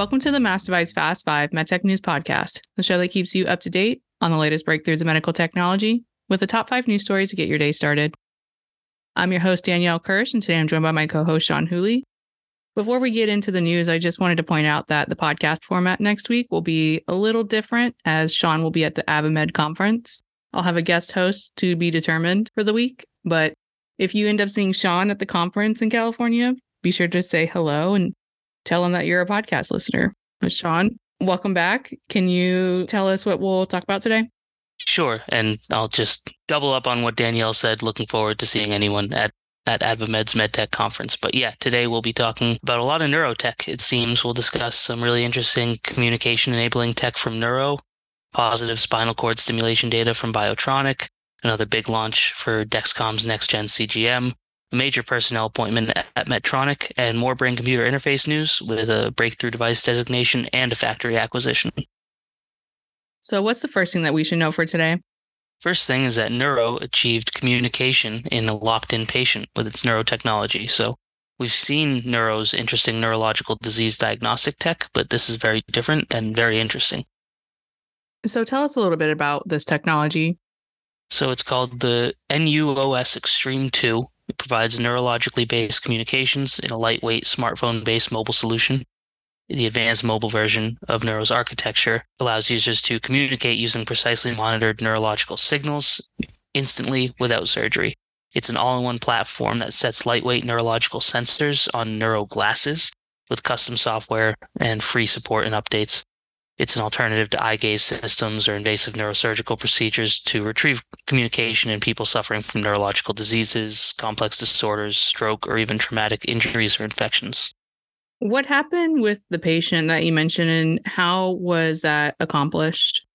Welcome to the MassDevice Fast Five MedTech News Podcast, the show that keeps you up to date on the latest breakthroughs in medical technology with the top five news stories to get your day started. I'm your host, Danielle Kirsch, and today I'm joined by my co-host, Sean Whooley. Before we get into the news, I just wanted to point out that the podcast format next week will be a little different as Sean will be at the AvaMed conference. I'll have a guest host to be determined for the week, but if you end up seeing Sean at the conference in California, be sure to say hello and tell him that you're a podcast listener. But Sean, welcome back. Can you tell us what we'll talk about today? Sure. And I'll just double up on what Danielle said. Looking forward to seeing anyone at AvaMed's MedTech conference. But yeah, today we'll be talking about a lot of neurotech, it seems. We'll discuss some really interesting communication-enabling tech from Neuro, positive spinal cord stimulation data from Biotronik, another big launch for Dexcom's next-gen CGM, a major personnel appointment at Medtronic, and more brain-computer interface news with a breakthrough device designation and a factory acquisition. So what's the first thing that we should know for today? First thing is that Neuro achieved communication in a locked-in patient with its neurotechnology. So we've seen Neuro's interesting neurological disease diagnostic tech, but this is very different and very interesting. So tell us a little bit about this technology. So it's called the NUOS Extreme 2. It provides neurologically based communications in a lightweight smartphone-based mobile solution. The advanced mobile version of Neuro's architecture allows users to communicate using precisely monitored neurological signals instantly without surgery. It's an all-in-one platform that sets lightweight neurological sensors on Neuro glasses with custom software and free support and updates. It's an alternative to eye gaze systems or invasive neurosurgical procedures to retrieve communication in people suffering from neurological diseases, complex disorders, stroke, or even traumatic injuries or infections. What happened with the patient that you mentioned, and how was that accomplished?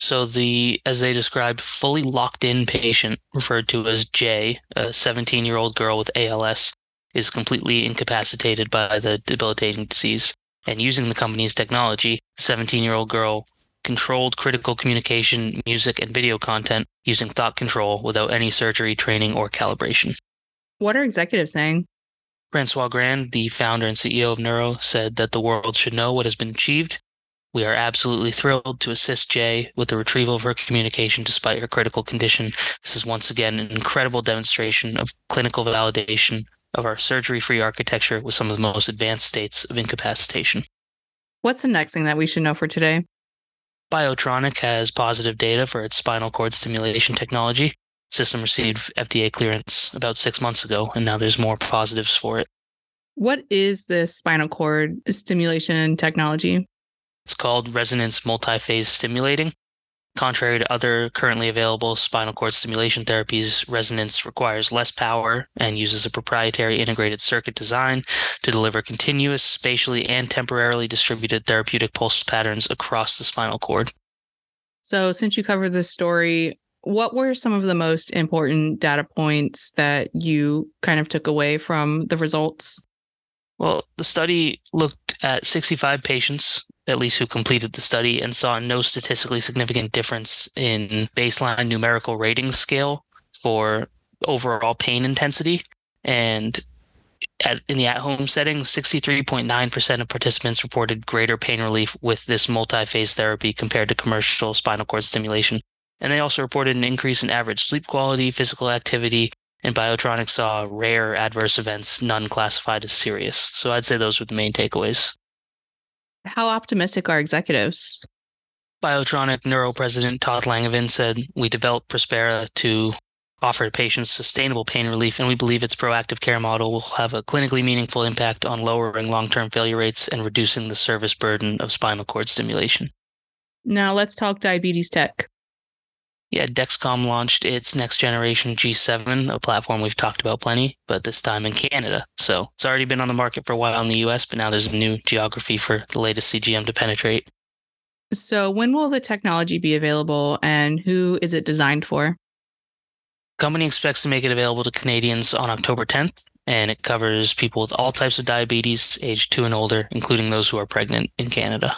So as they described, fully locked-in patient, referred to as Jay, a 17-year-old girl with ALS, is completely incapacitated by the debilitating disease. And using the company's technology, 17-year-old girl controlled critical communication, music, and video content using thought control without any surgery, training, or calibration. What are executives saying? Francois Grand, the founder and CEO of Neuro, said that the world should know what has been achieved. We are absolutely thrilled to assist Jay with the retrieval of her communication despite her critical condition. This is once again an incredible demonstration of clinical validation of our surgery-free architecture with some of the most advanced states of incapacitation. What's the next thing that we should know for today? Biotronik has positive data for its spinal cord stimulation technology. The system received FDA clearance about 6 months ago, and now there's more positives for it. What is this spinal cord stimulation technology? It's called resonance multiphase stimulating. Contrary to other currently available spinal cord stimulation therapies, resonance requires less power and uses a proprietary integrated circuit design to deliver continuous, spatially, and temporarily distributed therapeutic pulse patterns across the spinal cord. So since you covered this story, what were some of the most important data points that you kind of took away from the results? Well, the study looked at 65 patients, at least who completed the study, and saw no statistically significant difference in baseline numerical rating scale for overall pain intensity. And in the at-home setting, 63.9% of participants reported greater pain relief with this multi-phase therapy compared to commercial spinal cord stimulation. And they also reported an increase in average sleep quality, physical activity, and Biotronik saw rare adverse events, none classified as serious. So I'd say those were the main takeaways. How optimistic are executives? Biotronik Neuro President Todd Langevin said, "We developed Prospera to offer patients sustainable pain relief, and we believe its proactive care model will have a clinically meaningful impact on lowering long-term failure rates and reducing the service burden of spinal cord stimulation." Now let's talk diabetes tech. Yeah, Dexcom launched its next generation G7, a platform we've talked about plenty, but this time in Canada. So it's already been on the market for a while in the US, but now there's a new geography for the latest CGM to penetrate. So when will the technology be available and who is it designed for? The company expects to make it available to Canadians on October 10th, and it covers people with all types of diabetes, age 2 and older, including those who are pregnant in Canada.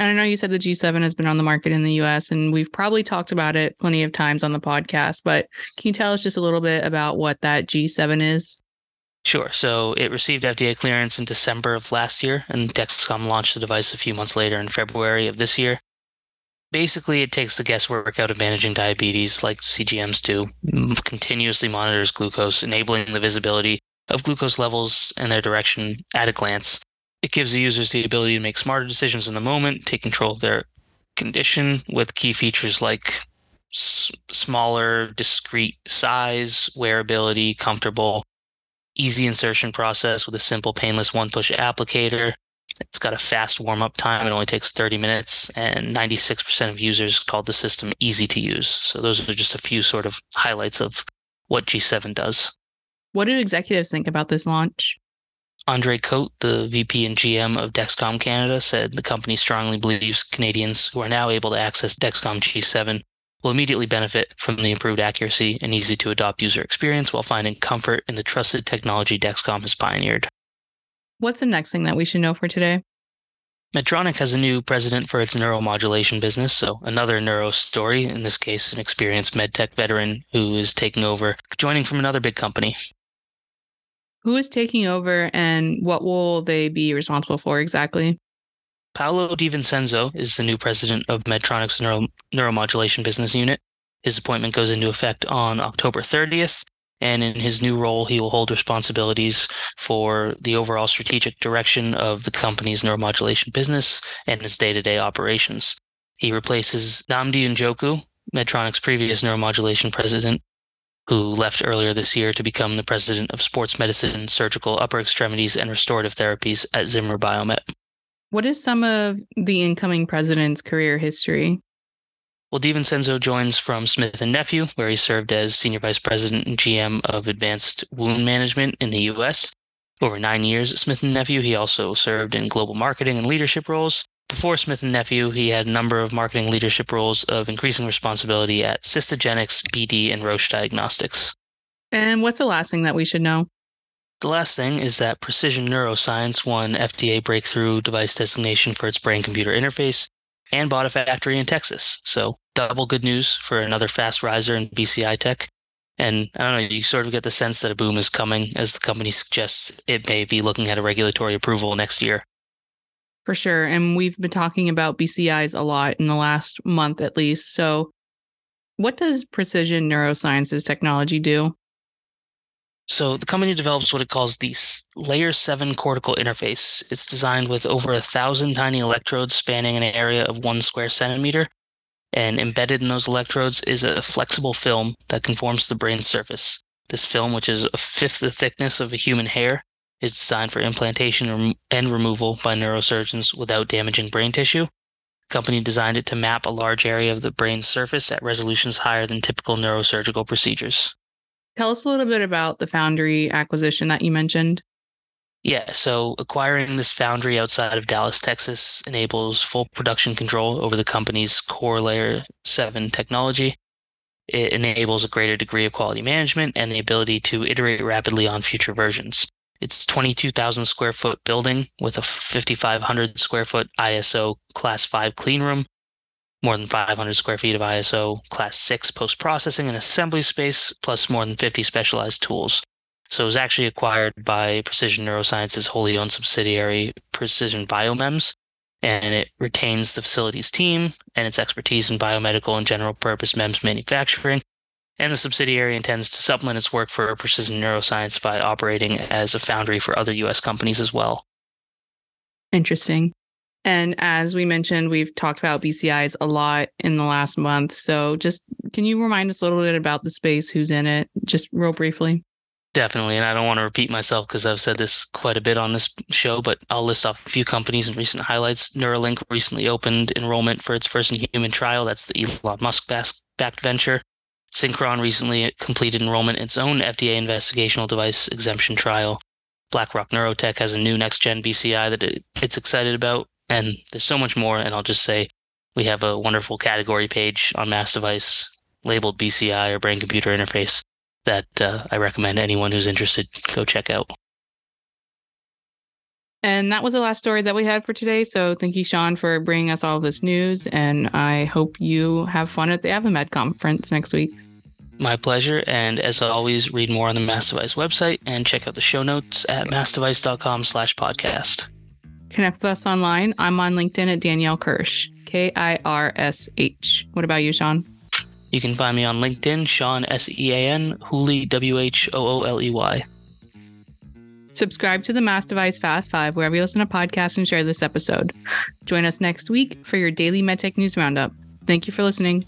And I know you said the G7 has been on the market in the US, and we've probably talked about it plenty of times on the podcast, but can you tell us just a little bit about what that G7 is? Sure. So it received FDA clearance in December of last year, and Dexcom launched the device a few months later in February of this year. Basically, it takes the guesswork out of managing diabetes like CGMs do, continuously monitors glucose, enabling the visibility of glucose levels and their direction at a glance. It gives the users the ability to make smarter decisions in the moment, take control of their condition with key features like smaller, discrete size, wearability, comfortable, easy insertion process with a simple, painless one-push applicator. It's got a fast warm-up time. It only takes 30 minutes, and 96% of users called the system easy to use. So those are just a few sort of highlights of what G7 does. What do executives think about this launch? Andre Cote, the VP and GM of Dexcom Canada, said the company strongly believes Canadians who are now able to access Dexcom G7 will immediately benefit from the improved accuracy and easy-to-adopt user experience while finding comfort in the trusted technology Dexcom has pioneered. What's the next thing that we should know for today? Medtronic has a new president for its neuromodulation business, so another neuro story, in this case an experienced medtech veteran who is taking over, joining from another big company. Who is taking over and what will they be responsible for exactly? Paolo DiVincenzo is the new president of Medtronic's neuromodulation business unit. His appointment goes into effect on October 30th, and in his new role, he will hold responsibilities for the overall strategic direction of the company's neuromodulation business and its day-to-day operations. He replaces Nnamdi Njoku, Medtronic's previous neuromodulation president, who left earlier this year to become the president of sports medicine, surgical upper extremities, and restorative therapies at Zimmer Biomet. What is some of the incoming president's career history? Well, DiVincenzo joins from Smith & Nephew, where he served as Senior Vice President and GM of Advanced Wound Management in the U.S. Over 9 years at Smith & Nephew, he also served in global marketing and leadership roles. Before Smith & Nephew, he had a number of marketing leadership roles of increasing responsibility at Cystogenics, BD, and Roche Diagnostics. And what's the last thing that we should know? The last thing is that Precision Neuroscience won FDA breakthrough device designation for its brain-computer interface and bought a factory in Texas. So double good news for another fast riser in BCI tech. And I don't know, you sort of get the sense that a boom is coming, as the company suggests it may be looking at a regulatory approval next year. For sure. And we've been talking about BCIs a lot in the last month at least. So what does Precision Neuroscience's technology do? So the company develops what it calls the layer 7 cortical interface. It's designed with over 1,000 tiny electrodes spanning an area of 1 square centimeter. And embedded in those electrodes is a flexible film that conforms to the brain's surface. This film, which is a fifth the thickness of a human hair, is designed for implantation and removal by neurosurgeons without damaging brain tissue. The company designed it to map a large area of the brain's surface at resolutions higher than typical neurosurgical procedures. Tell us a little bit about the Foundry acquisition that you mentioned. Yeah, so acquiring this Foundry outside of Dallas, Texas, enables full production control over the company's core Layer 7 technology. It enables a greater degree of quality management and the ability to iterate rapidly on future versions. It's a 22,000 square foot building with a 5,500 square foot ISO Class 5 clean room, more than 500 square feet of ISO Class 6 post-processing and assembly space, plus more than 50 specialized tools. So it was actually acquired by Precision Neuroscience's wholly owned subsidiary, Precision BioMEMS, and it retains the facility's team and its expertise in biomedical and general-purpose MEMS manufacturing, and the subsidiary intends to supplement its work for Precision Neuroscience by operating as a foundry for other U.S. companies as well. Interesting. And as we mentioned, we've talked about BCIs a lot in the last month. So just can you remind us a little bit about the space, who's in it, just real briefly? Definitely. And I don't want to repeat myself because I've said this quite a bit on this show, but I'll list off a few companies and recent highlights. Neuralink recently opened enrollment for its first in-human trial. That's the Elon Musk-backed venture. Synchron recently completed enrollment in its own FDA investigational device exemption trial. BlackRock Neurotech has a new next-gen BCI that it's excited about. And there's so much more, and I'll just say we have a wonderful category page on MassDevice labeled BCI or brain-computer interface that I recommend anyone who's interested go check out. And that was the last story that we had for today. So thank you, Sean, for bringing us all this news, and I hope you have fun at the AvaMed conference next week. My pleasure, and as always, read more on the MassDevice website and check out the show notes at massdevice.com/podcast. Connect with us online. I'm on LinkedIn at Danielle Kirsch, Kirsch. What about you, Sean? You can find me on LinkedIn, Sean, Sean, Whooley, Whooley. Subscribe to the MassDevice Fast Five wherever you listen to podcasts and share this episode. Join us next week for your daily MedTech News Roundup. Thank you for listening.